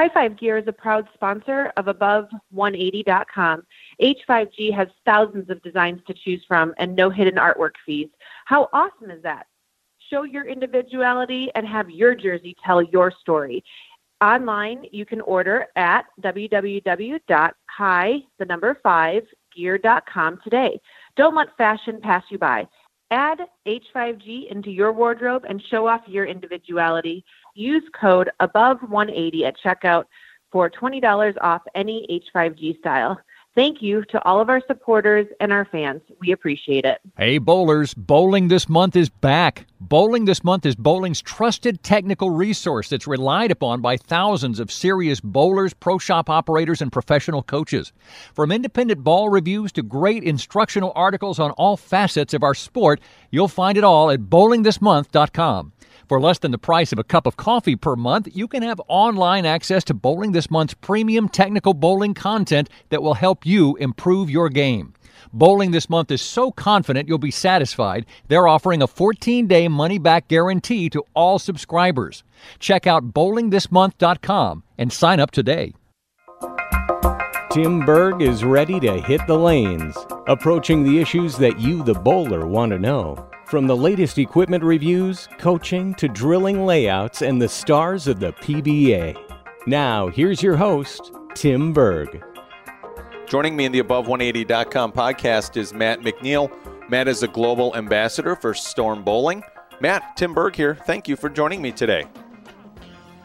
Hi5Gear is a proud sponsor of Above180.com. H5G has thousands of designs to choose from and no hidden artwork fees. How awesome is that? Show your individuality and have your jersey tell your story. Online, you can order at www.hi5gear.com today. Don't let fashion pass you by. Add H5G into your wardrobe and show off your individuality. Use code ABOVE180 at checkout for $20 off any H5G style. Thank you to all of our supporters and our fans. We appreciate it. Hey, bowlers, Bowling This Month is back. Bowling This Month is bowling's trusted technical resource that's relied upon by thousands of serious bowlers, pro shop operators, and professional coaches. From independent ball reviews to great instructional articles on all facets of our sport, you'll find it all at bowlingthismonth.com. For less than the price of a cup of coffee per month, you can have online access to Bowling This Month's premium technical bowling content that will help you improve your game. Bowling This Month is so confident you'll be satisfied, they're offering a 14-day money-back guarantee to all subscribers. Check out bowlingthismonth.com and sign up today. Tim Berg is ready to hit the lanes, approaching the issues that you, the bowler, want to know. From the latest equipment reviews, coaching, to drilling layouts and the stars of the PBA. Now, here's your host, Tim Berg. Joining me in the Above180.com podcast is Matt McNeil. Matt is a global ambassador for Storm Bowling. Matt, Tim Berg here. Thank you for joining me today.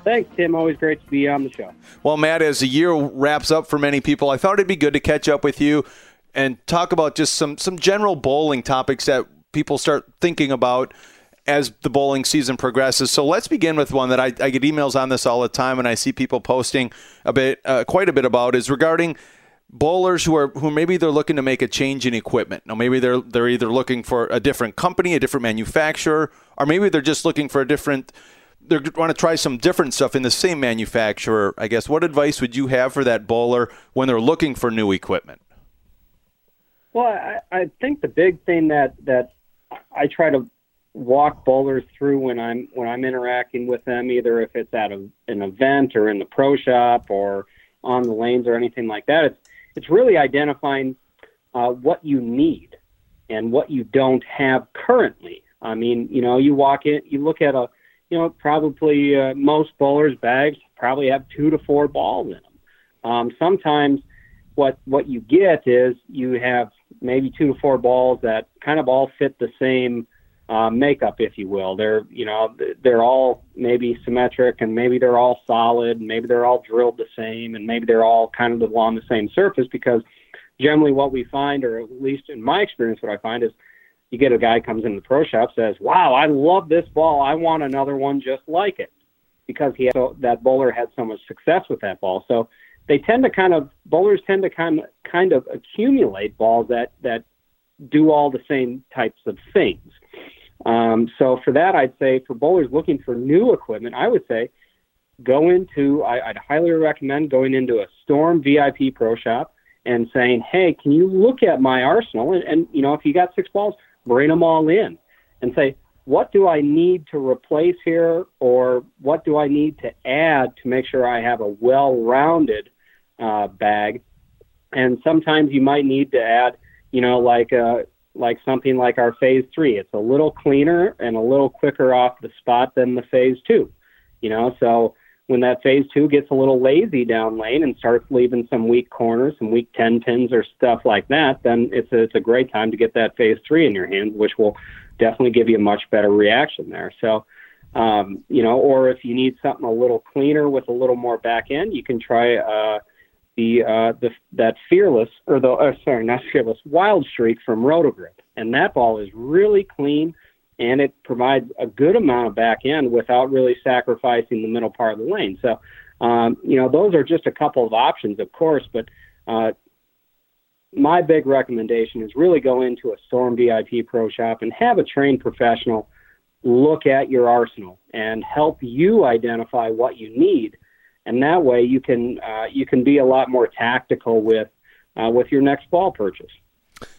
Thanks, Tim. Always great to be on the show. Well, Matt, as the year wraps up for many people, I thought it'd be good to catch up with you and talk about just some general bowling topics that people start thinking about as the bowling season progresses. So let's begin with one that I get emails on this all the time, and I see people posting quite a bit about, is regarding bowlers who maybe they're looking to make a change in equipment. Now maybe they're either looking for a different company, a different manufacturer, or maybe they're just looking for they want to try some different stuff in the same manufacturer. I guess, what advice would you have for that bowler when they're looking for new equipment? Well, I think the big thing that I try to walk bowlers through when I'm interacting with them, either if it's at an event or in the pro shop or on the lanes or anything like that, it's really identifying what you need and what you don't have currently. I mean, you walk in, you look at probably most bowlers' bags probably have 2 to 4 balls in them. Sometimes what you get is you have maybe 2 to 4 balls that kind of all fit the same makeup, if you will. They're all maybe symmetric, and maybe they're all solid, and maybe they're all drilled the same, and maybe they're all kind of along the same surface, because generally what we find, or at least in my experience, what I find is you get a guy comes in the pro shop, says, "Wow, I love this ball. I want another one just like it," because that bowler had so much success with that ball. So they bowlers tend to kind of accumulate balls that do all the same types of things. So for that, I'd say for bowlers looking for new equipment, I would say I'd highly recommend going into a Storm VIP pro shop and saying, "Hey, can you look at my arsenal?" And if you got 6 balls, bring them all in and say, "What do I need to replace here, or what do I need to add to make sure I have a well-rounded bag?" And sometimes you might need to add, like something like our Phase 3. It's a little cleaner and a little quicker off the spot than the Phase 2. So when that Phase 2 gets a little lazy down lane and starts leaving some weak corners, some weak 10 pins or stuff like that, then it's a great time to get that Phase 3 in your hands, which will definitely give you a much better reaction there. So, or if you need something a little cleaner with a little more back end, you can try Wild Streak from Roto-Grip. And that ball is really clean, and it provides a good amount of back end without really sacrificing the middle part of the lane. So, those are just a couple of options, of course, but my big recommendation is really go into a Storm VIP pro shop and have a trained professional look at your arsenal and help you identify what you need. And that way you can be a lot more tactical with your next ball purchase.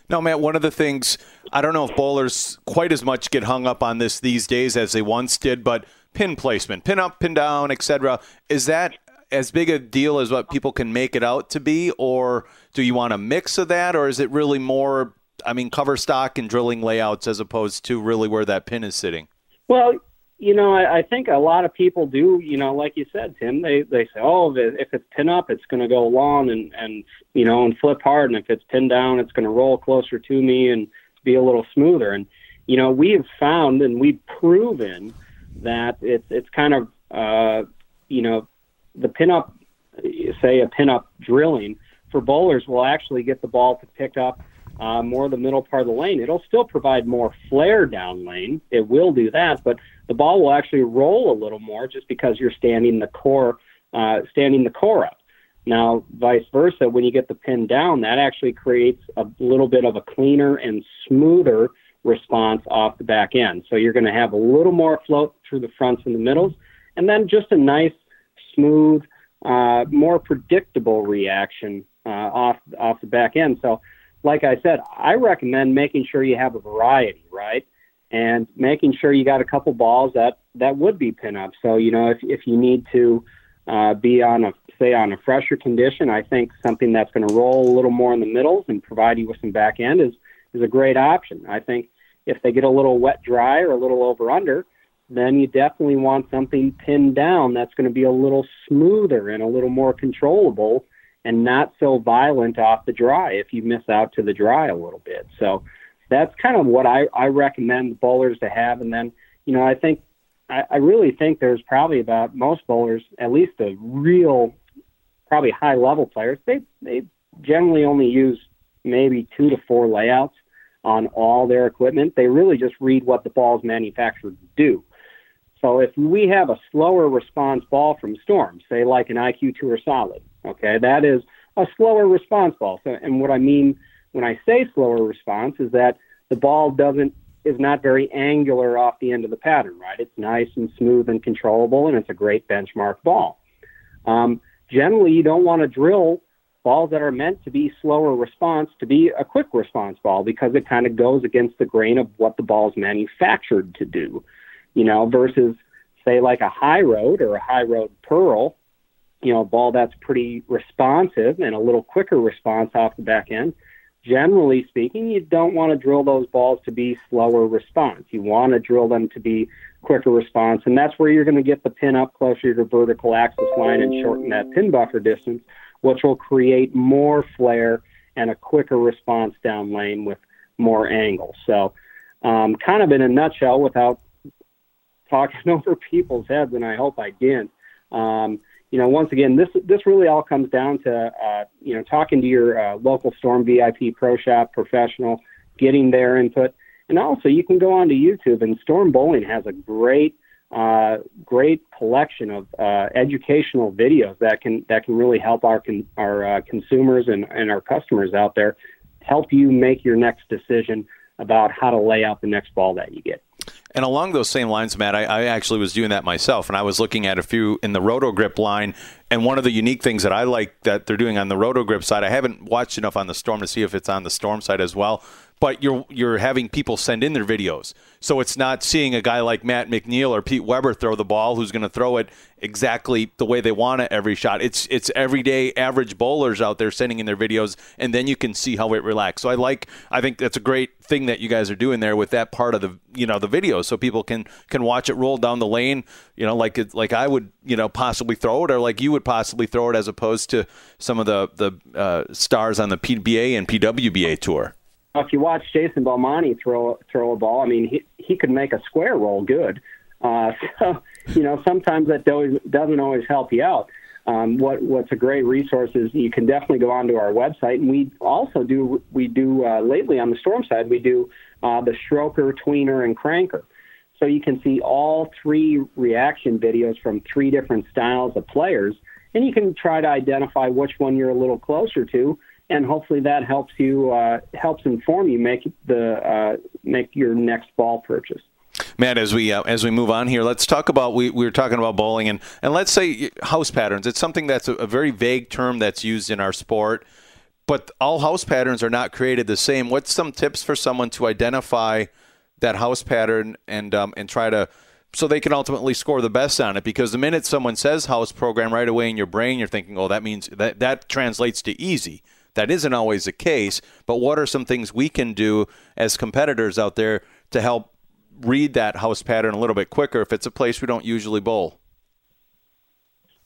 Now, Matt, one of the things, I don't know if bowlers quite as much get hung up on this these days as they once did, but pin placement, pin up, pin down, etc. Is that as big a deal as what people can make it out to be, or do you want a mix of that, or is it really more, I mean, cover stock and drilling layouts as opposed to really where that pin is sitting? Well, you know, I think a lot of people do, you know, like you said, Tim, they say, oh, if it's pin up, it's going to go long and, you know, and flip hard. And if it's pin down, it's going to roll closer to me and be a little smoother. And, you know, we have found and we've proven that it's kind of, you know, the pin up, say a pin up drilling for bowlers will actually get the ball to pick up more of the middle part of the lane. It'll still provide more flare down lane. It will do that, but the ball will actually roll a little more just because you're standing the core up. Now, vice versa, when you get the pin down, that actually creates a little bit of a cleaner and smoother response off the back end. So you're going to have a little more float through the fronts and the middles, and then just a nice, smooth, more predictable reaction off the back end. So, like I said, I recommend making sure you have a variety, right? And making sure you got a couple balls that would be pin-up. So, you know, if you need to be on a fresher condition, I think something that's going to roll a little more in the middles and provide you with some back end is a great option. I think if they get a little wet dry or a little over-under, then you definitely want something pinned down that's going to be a little smoother and a little more controllable and not so violent off the dry if you miss out to the dry a little bit. So that's kind of what I recommend bowlers to have. And then, you know, I think, I really think there's probably about most bowlers, at least the real, probably high level players, they generally only use maybe 2 to 4 layouts on all their equipment. They really just read what the ball's manufactured to do. So if we have a slower response ball from Storm, say like an IQ2 or solid, okay, that is a slower response ball. So, and what I mean when I say slower response is that the ball is not very angular off the end of the pattern, right? It's nice and smooth and controllable, and it's a great benchmark ball. Generally, you don't want to drill balls that are meant to be slower response to be a quick response ball because it kind of goes against the grain of what the ball is manufactured to do, you know, versus, say, like a high road or a high road pearl, you know, a ball that's pretty responsive and a little quicker response off the back end. Generally speaking, you don't want to drill those balls to be slower response. You want to drill them to be quicker response, and that's where you're going to get the pin up closer to your vertical axis line and shorten that pin buffer distance, which will create more flare and a quicker response down lane with more angle. So kind of in a nutshell, without talking over people's heads, and I hope I didn't, you know, once again, this really all comes down to, you know, talking to your local Storm VIP pro shop professional, getting their input. And also you can go onto YouTube, and Storm Bowling has a great collection of educational videos that can really help our consumers and our customers out there, help you make your next decision about how to lay out the next ball that you get. And along those same lines, Matt, I actually was doing that myself, and I was looking at a few in the Roto-Grip line, and one of the unique things that I like that they're doing on the Roto-Grip side, I haven't watched enough on the Storm to see if it's on the Storm side as well, but you're having people send in their videos. So it's not seeing a guy like Matt McNeil or Pete Weber throw the ball who's going to throw it exactly the way they want it every shot. It's everyday average bowlers out there sending in their videos, and then you can see how it relaxes. So I think that's a great thing that you guys are doing there with that part of the, you know, the video, so people can watch it roll down the lane, you know, like I would, you know, possibly throw it, or like you would possibly throw it, as opposed to some of the stars on the PBA and PWBA tour. If you watch Jason Belmonte throw a ball, I mean, he could make a square roll good. So, you know, sometimes that doesn't always help you out. What's a great resource is you can definitely go onto our website, and we do lately on the Storm side, we do the stroker, tweener, and cranker. So you can see all 3 reaction videos from 3 different styles of players, and you can try to identify which one you're a little closer to. And hopefully that helps you, helps inform you make your next ball purchase. Matt, as we move on here, let's talk about, we were talking about bowling and let's say house patterns. It's something that's a very vague term that's used in our sport, but all house patterns are not created the same. What's some tips for someone to identify that house pattern and try to so they can ultimately score the best on it. Because the minute someone says house program, right away in your brain, you're thinking, oh, that means that translates to easy. That isn't always the case. But what are some things we can do as competitors out there to help read that house pattern a little bit quicker if it's a place we don't usually bowl?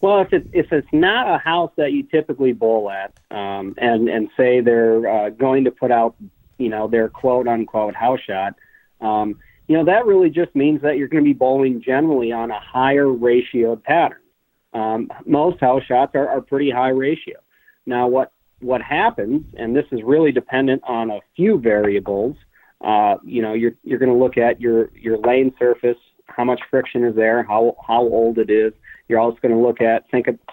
Well, if it's not a house that you typically bowl at, and say they're going to put out, their quote unquote house shot, that really just means that you're going to be bowling generally on a higher ratioed pattern. Most house shots are pretty high ratio. Now, what happens, and this is really dependent on a few variables. You're going to look at your lane surface, how much friction is there, how old it is. You're also going to look at,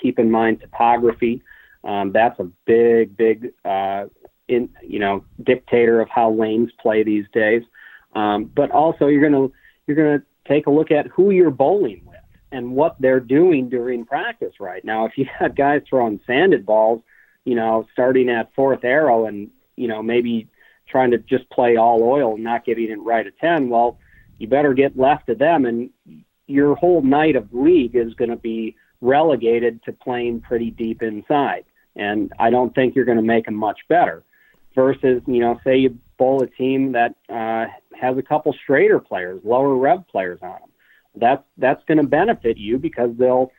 keep in mind topography. That's a big dictator of how lanes play these days. But also you're going to take a look at who you're bowling with and what they're doing during practice right now. If you have guys throwing sanded balls, starting at fourth arrow and, maybe trying to just play all oil and not getting it right at 10, well, you better get left of them, and your whole night of league is going to be relegated to playing pretty deep inside. And I don't think you're going to make them much better versus, say you bowl a team that has a couple straighter players, lower rev players on them. That's going to benefit you because they'll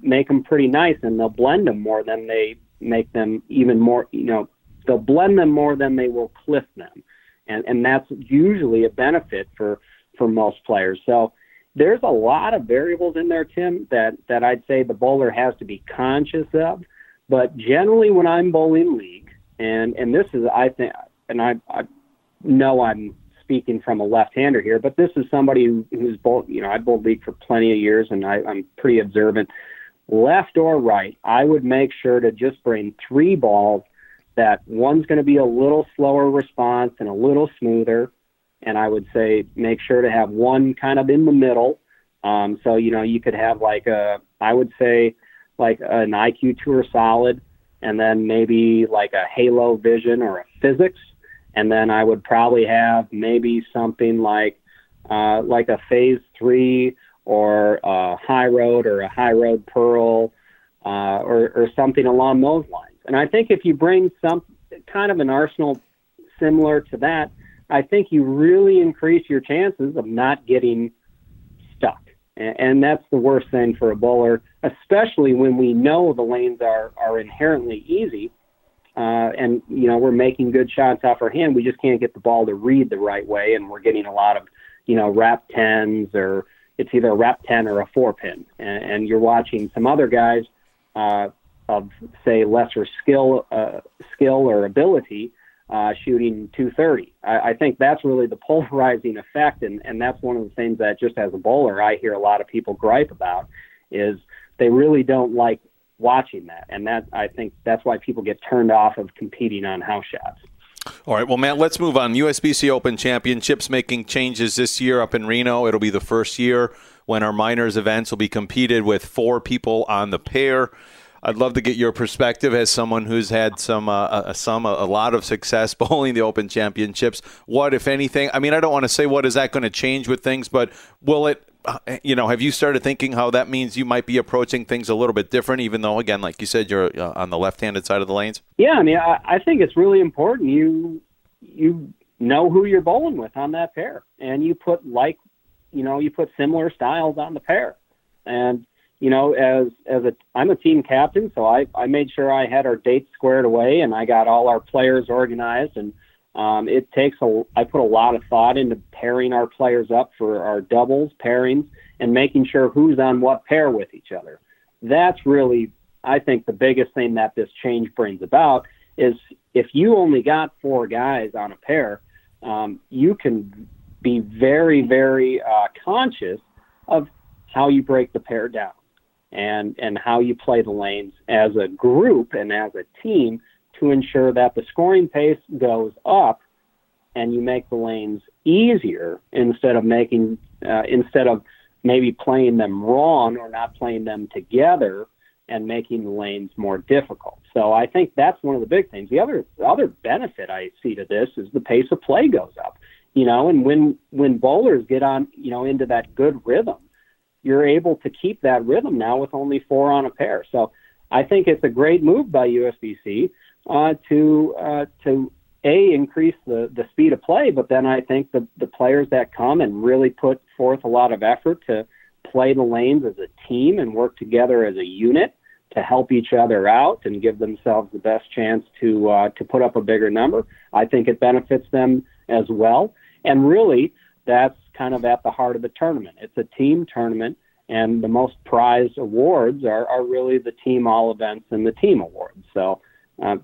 make them pretty nice, and they'll blend them more than they make them even more, they'll blend them more than they will cliff them. And that's usually a benefit for most players. So there's a lot of variables in there, Tim, that I'd say the bowler has to be conscious of. But generally when I'm bowling league, and this is, I think, and I know I'm speaking from a left-hander here, but this is somebody who's bowled, I bowled league for plenty of years, and I'm pretty observant. Left or right, I would make sure to just bring three balls that one's going to be a little slower response and a little smoother. And I would say make sure to have one kind of in the middle. So, you could have like an IQ Tour Solid, and then maybe like a Halo Vision or a Physics. And then I would probably have maybe something like a Phase 3 or a High Road or a High Road Pearl, or something along those lines. And I think if you bring some kind of an arsenal similar to that, I think you really increase your chances of not getting stuck. And that's the worst thing for a bowler, especially when we know the lanes are inherently easy. And, we're making good shots off our hand. We just can't get the ball to read the right way. And we're getting a lot of, wrap 10s, or it's either a wrap 10 or a 4-pin. And you're watching some other guys of, say, lesser skill or ability shooting 230. I think that's really the polarizing effect, and that's one of the things that just as a bowler I hear a lot of people gripe about is they really don't like watching that, and that I think that's why people get turned off of competing on house shots. All right, well, Matt, let's move on. USBC Open Championships making changes this year up in Reno. It'll be the first year when our minors events will be competed with 4 people on the pair. I'd love to get your perspective as someone who's had a lot of success bowling the Open Championships. What, if anything, I mean, I don't want to say what is that going to change with things, but will it, have you started thinking how that means you might be approaching things a little bit different, even though, again, like you said, you're on the left-handed side of the lanes? Yeah, I mean, I think it's really important you know who you're bowling with on that pair, and you put you put similar styles on the pair. And I'm a team captain, so I made sure I had our dates squared away, and I got all our players organized. And I put a lot of thought into pairing our players up for our doubles, pairings, and making sure who's on what pair with each other. That's really, I think, the biggest thing that this change brings about is if you only got 4 guys on a pair, you can be very, very conscious of how you break the pair down. And how you play the lanes as a group and as a team to ensure that the scoring pace goes up and you make the lanes easier instead of maybe playing them wrong or not playing them together and making the lanes more difficult. So I think that's one of the big things. The other benefit I see to this is the pace of play goes up. you know, and when bowlers get on, you know, into that good rhythm, you're able to keep that rhythm now with only four on a pair. So I think it's a great move by USBC to A, increase the speed of play, but then I think the players that come and really put forth a lot of effort to play the lanes as a team and work together as a unit to help each other out and give themselves the best chance to put up a bigger number, I think it benefits them as well. And really, that's kind of at the heart of the tournament. It's a team tournament, and the most prized awards are really the team all events and the team awards. So I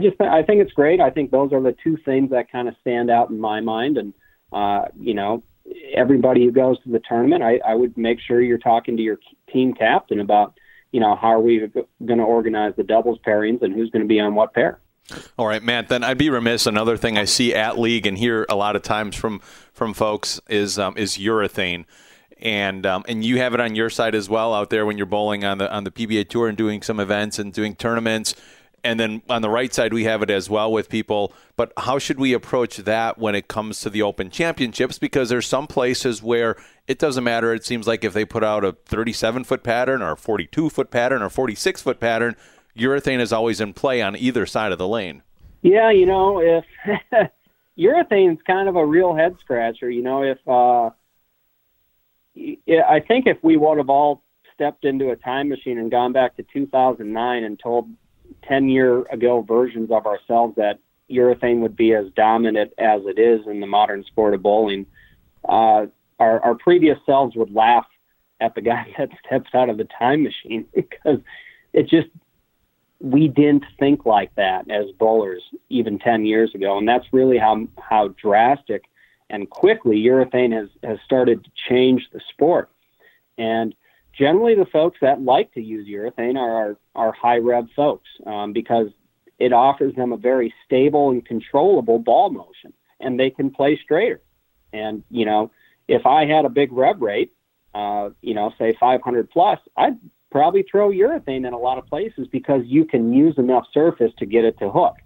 think it's great. I think those are the two things that kind of stand out in my mind. And, you know, everybody who goes to the tournament, I would make sure you're talking to your team captain about, you know, how are we going to organize the doubles pairings and who's going to be on what pair. All right, Matt, then I'd be remiss. Another thing I see at league and hear a lot of times from folks is urethane. And you have it on your side as well out there when you're bowling on the PBA Tour and doing some events and doing tournaments. And then on the right side, we have it as well with people. But how should we approach that when it comes to the Open Championships? Because there's some places where it doesn't matter. It seems like if they put out a 37-foot pattern or a 42-foot pattern or 46-foot pattern, urethane is always in play on either side of the lane. Yeah, you know, if urethane's kind of a real head scratcher. You know, I think if we would have all stepped into a time machine and gone back to 2009 and told 10-year-ago versions of ourselves that urethane would be as dominant as it is in the modern sport of bowling, our previous selves would laugh at the guy that steps out of the time machine, because it just, we didn't think like that as bowlers even 10 years ago. And that's really how drastic and quickly urethane has started to change the sport. And generally, the folks that like to use urethane are high-rev folks because it offers them a very stable and controllable ball motion, and they can play straighter. And, you know, if I had a big rev rate, you know, say 500+, I'd probably throw urethane in a lot of places because you can use enough surface to get it to hook.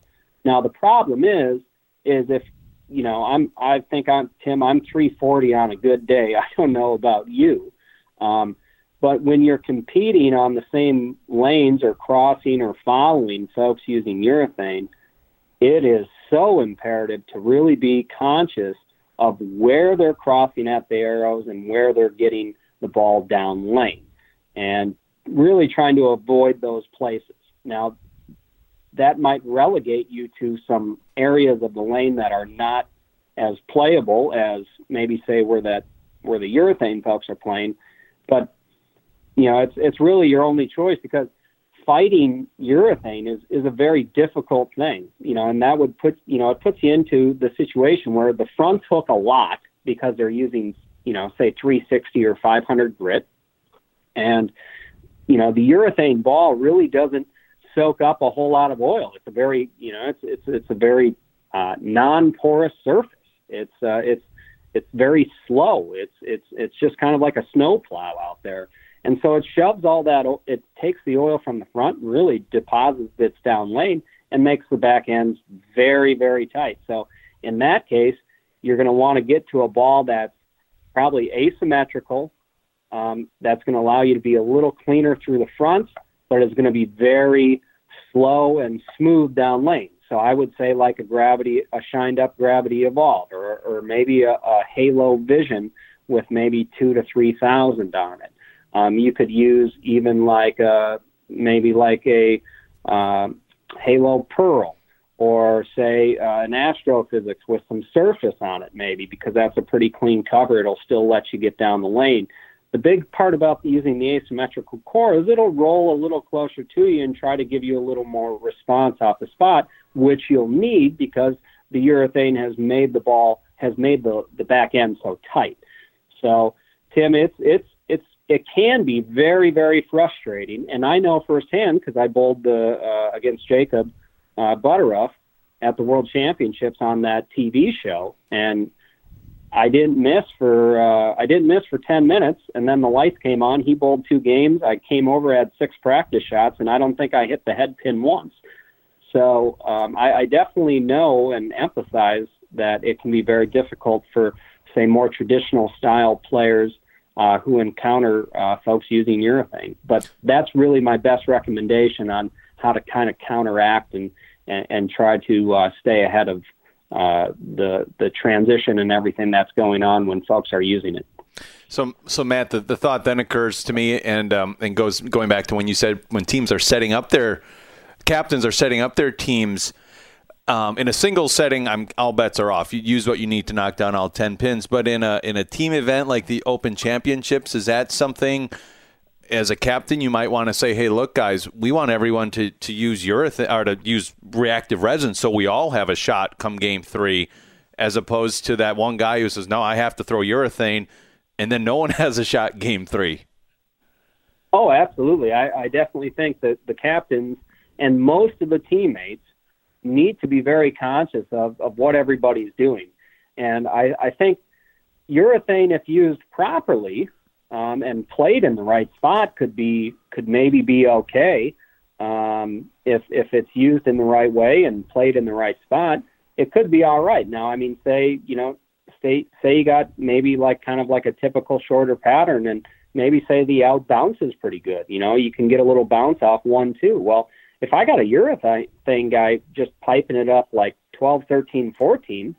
Now, the problem is if, you know, I think I'm 340 on a good day. I don't know about you. But when you're competing on the same lanes or crossing or following folks using urethane, it is so imperative to really be conscious of where they're crossing at the arrows and where they're getting the ball down lane, and really trying to avoid those places. Now, that might relegate you to some areas of the lane that are not as playable as maybe, say, where the urethane folks are playing, but you know, it's really your only choice, because fighting urethane is a very difficult thing, you know, and that would put, you know, it puts you into the situation where the fronts hook a lot because they're using, you know, say 360 or 500 grit. And, you know, the urethane ball really doesn't soak up a whole lot of oil. It's a very, you know, it's a very non-porous surface. It's very slow. It's just kind of like a snowplow out there. And so it shoves all that, it takes the oil from the front, really deposits its down lane, and makes the back ends very, very tight. So in that case, you're going to want to get to a ball that's probably asymmetrical, that's going to allow you to be a little cleaner through the front, but it's going to be very slow and smooth down lane. So I would say like a shined up Gravity Evolve, or maybe a Halo Vision with maybe 2,000 to 3,000 on it. You could use even like a Halo Pearl, or say an Astrophysics with some surface on it, maybe, because that's a pretty clean cover. It'll still let you get down the lane. The big part about using the asymmetrical core is it'll roll a little closer to you and try to give you a little more response off the spot, which you'll need because the urethane has made the back end so tight. So, Tim, it can be very, very frustrating. And I know firsthand, because I bowled against Jacob Butteruff at the World Championships on that TV show. And I didn't miss for 10 minutes. And then the lights came on. He bowled 2 games. I came over, had 6 practice shots, and I don't think I hit the head pin once. So I definitely know and emphasize that it can be very difficult for, say, more traditional style players who encounter folks using urethane. But that's really my best recommendation on how to kind of counteract and try to stay ahead of the transition and everything that's going on when folks are using it. So Matt, the thought then occurs to me, and going back to when you said when teams are setting up their captains are setting up their teams in a single setting, all bets are off. You use what you need to knock down all 10 pins. But in a team event like the Open Championships, is that something as a captain you might want to say, hey, look, guys, we want everyone to use urethane or to use reactive resin, so we all have a shot come game 3, as opposed to that one guy who says, no, I have to throw urethane. And then no one has a shot game 3. Oh, absolutely. I definitely think that the captains and most of the teammates need to be very conscious of what everybody's doing. And I think urethane, if used properly and played in the right spot, could maybe be okay. If it's used in the right way and played in the right spot, it could be all right. Now, I mean, say you got maybe kind of like a typical shorter pattern, and maybe say the out bounces pretty good. You know, you can get a little bounce off 1-2. Well, if I got a urethane guy just piping it up like 12, 13, 14,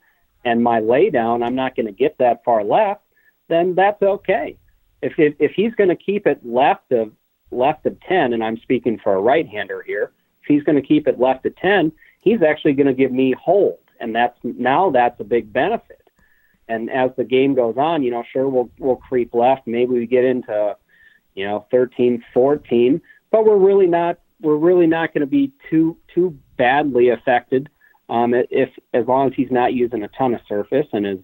and my lay down, I'm not going to get that far left, then that's okay. If he's going to keep it left of 10, and I'm speaking for a right-hander here, if he's going to keep it left of 10, he's actually going to give me hold, and that's a big benefit. And as the game goes on, you know, sure, we'll creep left. Maybe we get into, you know, 13, 14, but we're really not going to be too badly affected if as long as he's not using a ton of surface and his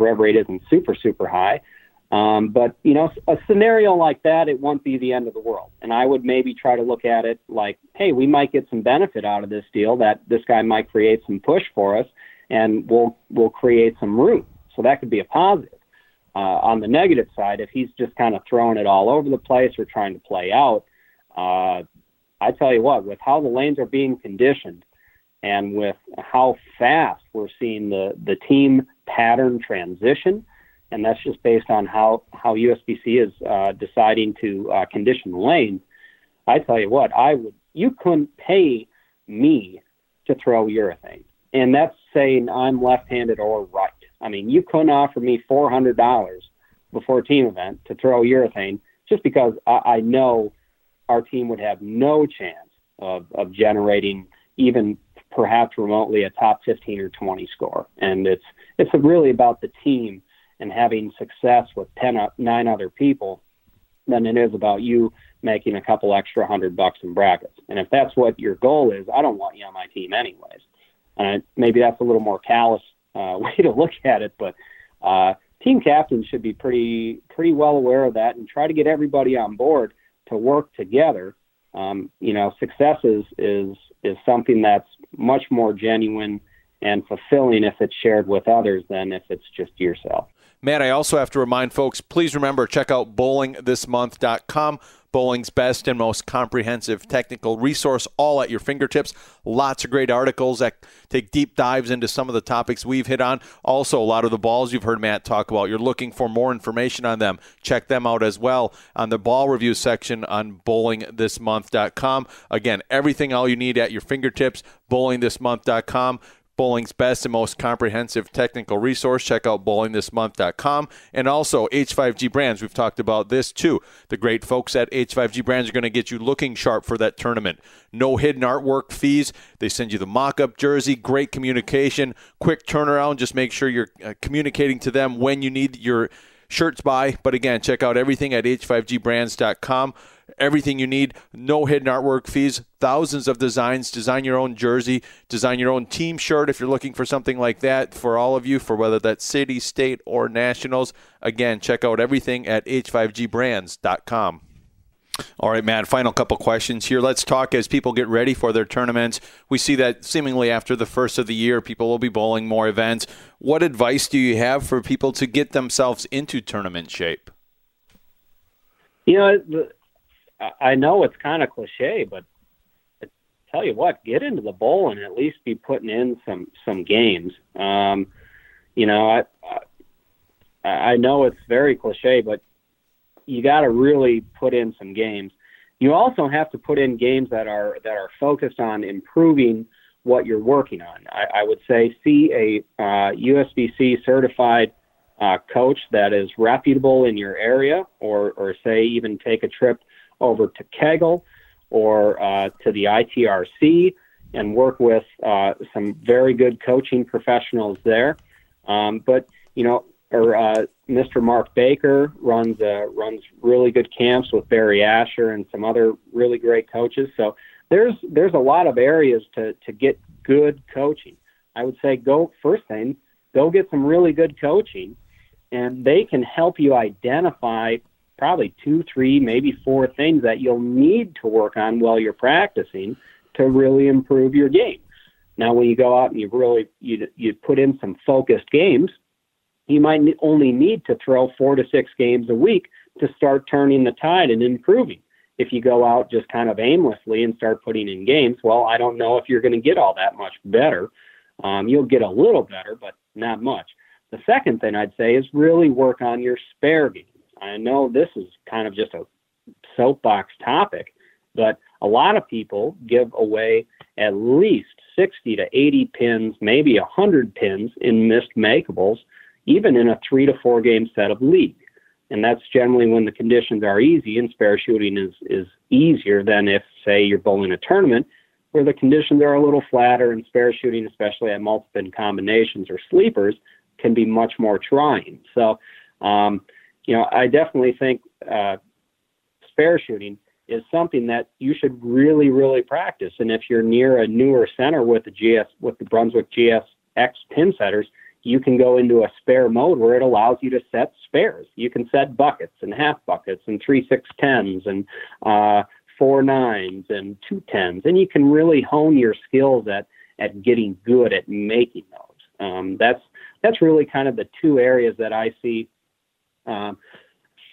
rev rate isn't super high. But you know, a scenario like that, it won't be the end of the world. And I would maybe try to look at it like, hey, we might get some benefit out of this deal. That this guy might create some push for us, and we'll create some room. So that could be a positive. On the negative side, if he's just kind of throwing it all over the place or trying to play out, I tell you what, with how the lanes are being conditioned and with how fast we're seeing the team pattern transition, and that's just based on how USBC is deciding to condition the lanes, I tell you what, you couldn't pay me to throw urethane. And that's saying I'm left-handed or right. I mean, you couldn't offer me $400 before a team event to throw urethane just because I know our team would have no chance of generating even perhaps remotely a top 15 or 20 score. And it's really about the team and having success with 9 other people than it is about you making a couple extra $100 in brackets. And if that's what your goal is, I don't want you on my team anyways. And maybe that's a little more callous way to look at it, but team captains should be pretty well aware of that and try to get everybody on board to work together. You know, success is something that's much more genuine and fulfilling if it's shared with others than if it's just yourself. Matt, I also have to remind folks, please remember, check out bowlingthismonth.com. Bowling's best and most comprehensive technical resource, all at your fingertips. Lots of great articles that take deep dives into some of the topics we've hit on. Also, a lot of the balls you've heard Matt talk about, you're looking for more information on them. Check them out as well on the ball review section on bowlingthismonth.com. Again, everything, all you need at your fingertips, bowlingthismonth.com. Bowling's best and most comprehensive technical resource. Check out bowlingthismonth.com. And also H5G Brands. We've talked about this too. The great folks at H5G Brands are going to get you looking sharp for that tournament. No hidden artwork fees. They send you the mock-up jersey. Great communication. Quick turnaround. Just make sure you're communicating to them when you need your shirts by. But again, check out everything at H5GBrands.com. Everything you need, no hidden artwork fees, thousands of designs. Design your own jersey, design your own team shirt if you're looking for something like that for all of you, for whether that's city, state, or nationals. Again, check out everything at H5GBrands.com. All right, Matt, final couple questions here. Let's talk as people get ready for their tournaments. We see that seemingly after the first of the year, people will be bowling more events. What advice do you have for people to get themselves into tournament shape? You know, I know it's kind of cliche, but I tell you what, get into the bowl and at least be putting in some games. you know, I know it's very cliche, but you got to really put in some games. You also have to put in games that are focused on improving what you're working on. I would say see a USBC certified coach that is reputable in your area, or say even take a trip over to Kegel or to the ITRC and work with some very good coaching professionals there. But, you know, Mr. Mark Baker runs really good camps with Barry Asher and some other really great coaches. So there's a lot of areas to get good coaching. I would say first thing, go get some really good coaching, and they can help you identify probably 2, 3, maybe 4 things that you'll need to work on while you're practicing to really improve your game. Now, when you go out and you put in some focused games, you might only need to throw 4 to 6 games a week to start turning the tide and improving. If you go out just kind of aimlessly and start putting in games, well, I don't know if you're going to get all that much better. You'll get a little better, but not much. The second thing I'd say is really work on your spare games. I know this is kind of just a soapbox topic, but a lot of people give away at least 60 to 80 pins, maybe 100 pins in missed makeables, even in a 3 to 4 game set of league. And that's generally when the conditions are easy, and spare shooting is easier than if, say, you're bowling a tournament where the conditions are a little flatter, and spare shooting, especially at multi-pin combinations or sleepers, can be much more trying. So, you know, I definitely think spare shooting is something that you should really, really practice. And if you're near a newer center with the Brunswick GSX pin setters, you can go into a spare mode where it allows you to set spares. You can set buckets and half buckets and 3/6 tens and 4 nines and 2 tens. And you can really hone your skills at getting good at making those. That's really kind of the 2 areas that I see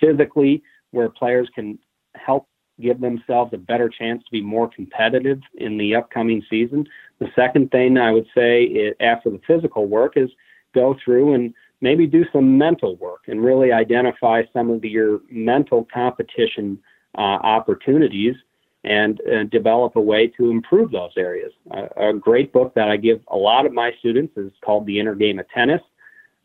physically where players can help give themselves a better chance to be more competitive in the upcoming season. The second thing I would say after the physical work is go through and maybe do some mental work and really identify some of your mental competition opportunities and develop a way to improve those areas. A great book that I give a lot of my students is called The Inner Game of Tennis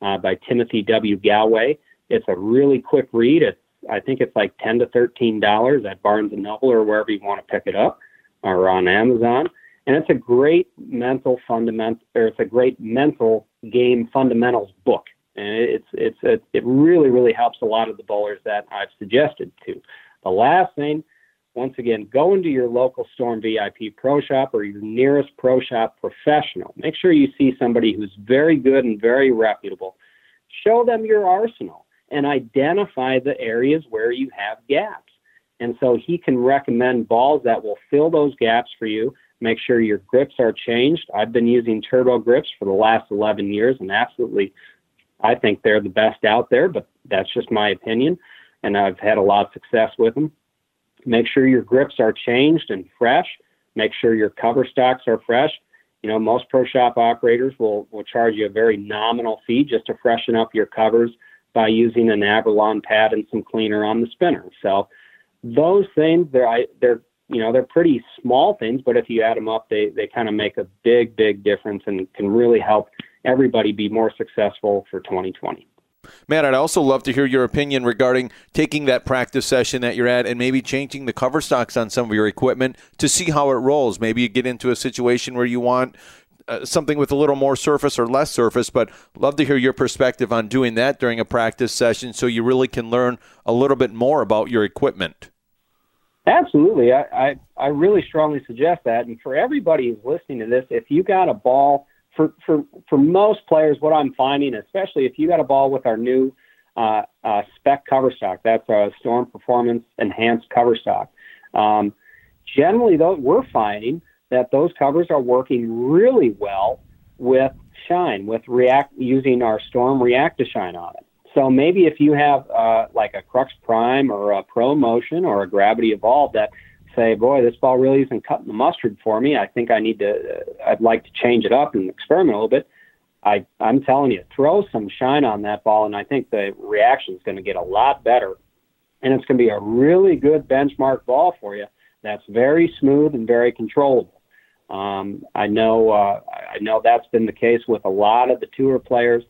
by Timothy W. Gallway. It's a really quick read. I think it's like $10 to $13 at Barnes & Noble or wherever you want to pick it up, or on Amazon. And it's a great mental game fundamentals book. And it really, really helps a lot of the bowlers that I've suggested to. The last thing, once again, go into your local Storm VIP Pro Shop or your nearest Pro Shop professional. Make sure you see somebody who's very good and very reputable. Show them your arsenal and identify the areas where you have gaps. And so he can recommend balls that will fill those gaps for you. Make sure your grips are changed. I've been using Turbo Grips for the last 11 years, and absolutely, I think they're the best out there, but that's just my opinion, and I've had a lot of success with them. Make sure your grips are changed and fresh. Make sure your cover stocks are fresh. You know, most pro shop operators will charge you a very nominal fee just to freshen up your covers by using an Avalon pad and some cleaner on the spinner. So those things, they're pretty small things, but if you add them up, they kind of make a big, big difference and can really help everybody be more successful for 2020. Matt, I'd also love to hear your opinion regarding taking that practice session that you're at and maybe changing the cover stocks on some of your equipment to see how it rolls. Maybe you get into a situation where you want something with a little more surface or less surface, but love to hear your perspective on doing that during a practice session so you really can learn a little bit more about your equipment. Absolutely. I really strongly suggest that. And for everybody who's listening to this, if you got a ball, for most players, what I'm finding, especially if you got a ball with our new spec cover stock, that's a Storm Performance Enhanced cover stock. Generally, though, we're finding that those covers are working really well with Shine, with React, using our Storm React to Shine on it. So maybe if you have like a Crux Prime or a Pro Motion or a Gravity Evolve that say, boy, this ball really isn't cutting the mustard for me, I'd like to change it up and experiment a little bit, I'm telling you, throw some shine on that ball, and I think the reaction is going to get a lot better. And it's going to be a really good benchmark ball for you that's very smooth and very controllable. I know that's been the case with a lot of the tour players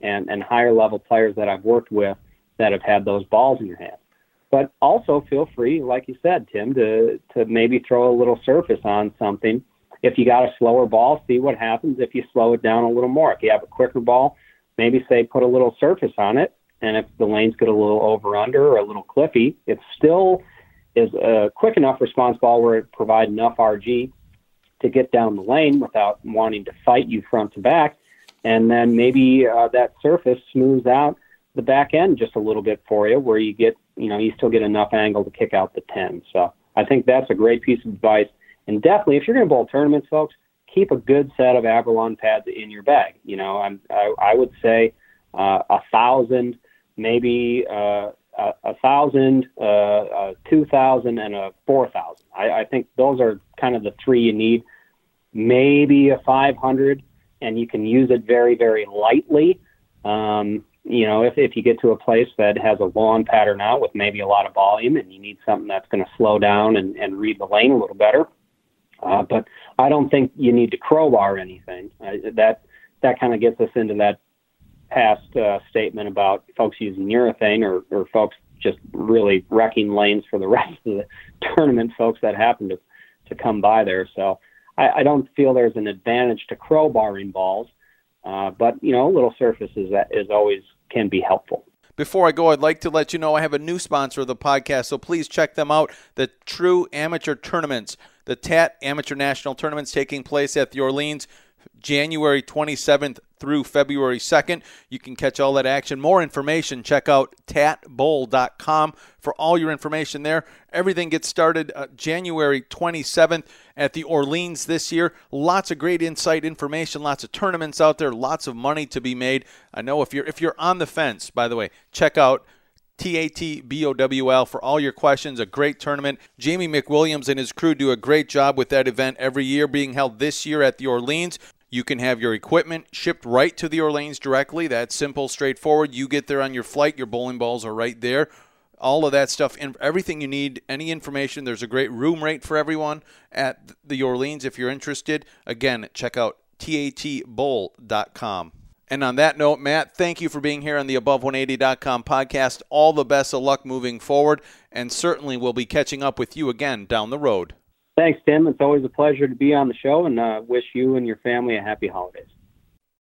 and higher level players that I've worked with that have had those balls in your hand. But also feel free, like you said, Tim, to maybe throw a little surface on something. If you got a slower ball, see what happens if you slow it down a little more. If you have a quicker ball, maybe say put a little surface on it. And if the lanes get a little over under or a little cliffy, it still is a quick enough response ball where it provides enough RG to get down the lane without wanting to fight you front to back. And then maybe that surface smooths out the back end just a little bit for you, where you get, you know, you still get enough angle to kick out the 10. So I think that's a great piece of advice. And definitely, if you're going to bowl tournaments, folks, keep a good set of Avalon pads in your bag. You know, I would say 1,000, maybe 1,000, 2,000, and 4,000. I think those are kind of the three you need. Maybe a 500, and you can use it very, very lightly. You know, if you get to a place that has a lawn pattern out with maybe a lot of volume, and you need something that's going to slow down and read the lane a little better. But I don't think you need to crowbar anything. That kind of gets us into that past statement about folks using urethane or folks just really wrecking lanes for the rest of the tournament, folks that happen to come by there. So I don't feel there's an advantage to crowbarring balls, but, you know, little surfaces that is always can be helpful. Before I go, I'd like to let you know I have a new sponsor of the podcast, so please check them out, the True Amateur Tournaments, the TAT Amateur National Tournaments taking place at the Orleans, January 27th through February 2nd. You can catch all that action. More information, check out tatbowl.com for all your information there. Everything gets started January 27th at the Orleans this year. Lots of great insight information, lots of tournaments out there, lots of money to be made. I know if you're on the fence, by the way, check out TATBOWL for all your questions. A great tournament. Jamie McWilliams and his crew do a great job with that event every year, being held this year at the Orleans. You can have your equipment shipped right to the Orleans directly. That's simple, straightforward. You get there on your flight. Your bowling balls are right there. All of that stuff, and everything you need, any information. There's a great room rate for everyone at the Orleans if you're interested. Again, check out tatbowl.com. And on that note, Matt, thank you for being here on the Above180.com podcast. All the best of luck moving forward, and certainly we'll be catching up with you again down the road. Thanks, Tim. It's always a pleasure to be on the show, and wish you and your family a happy holidays.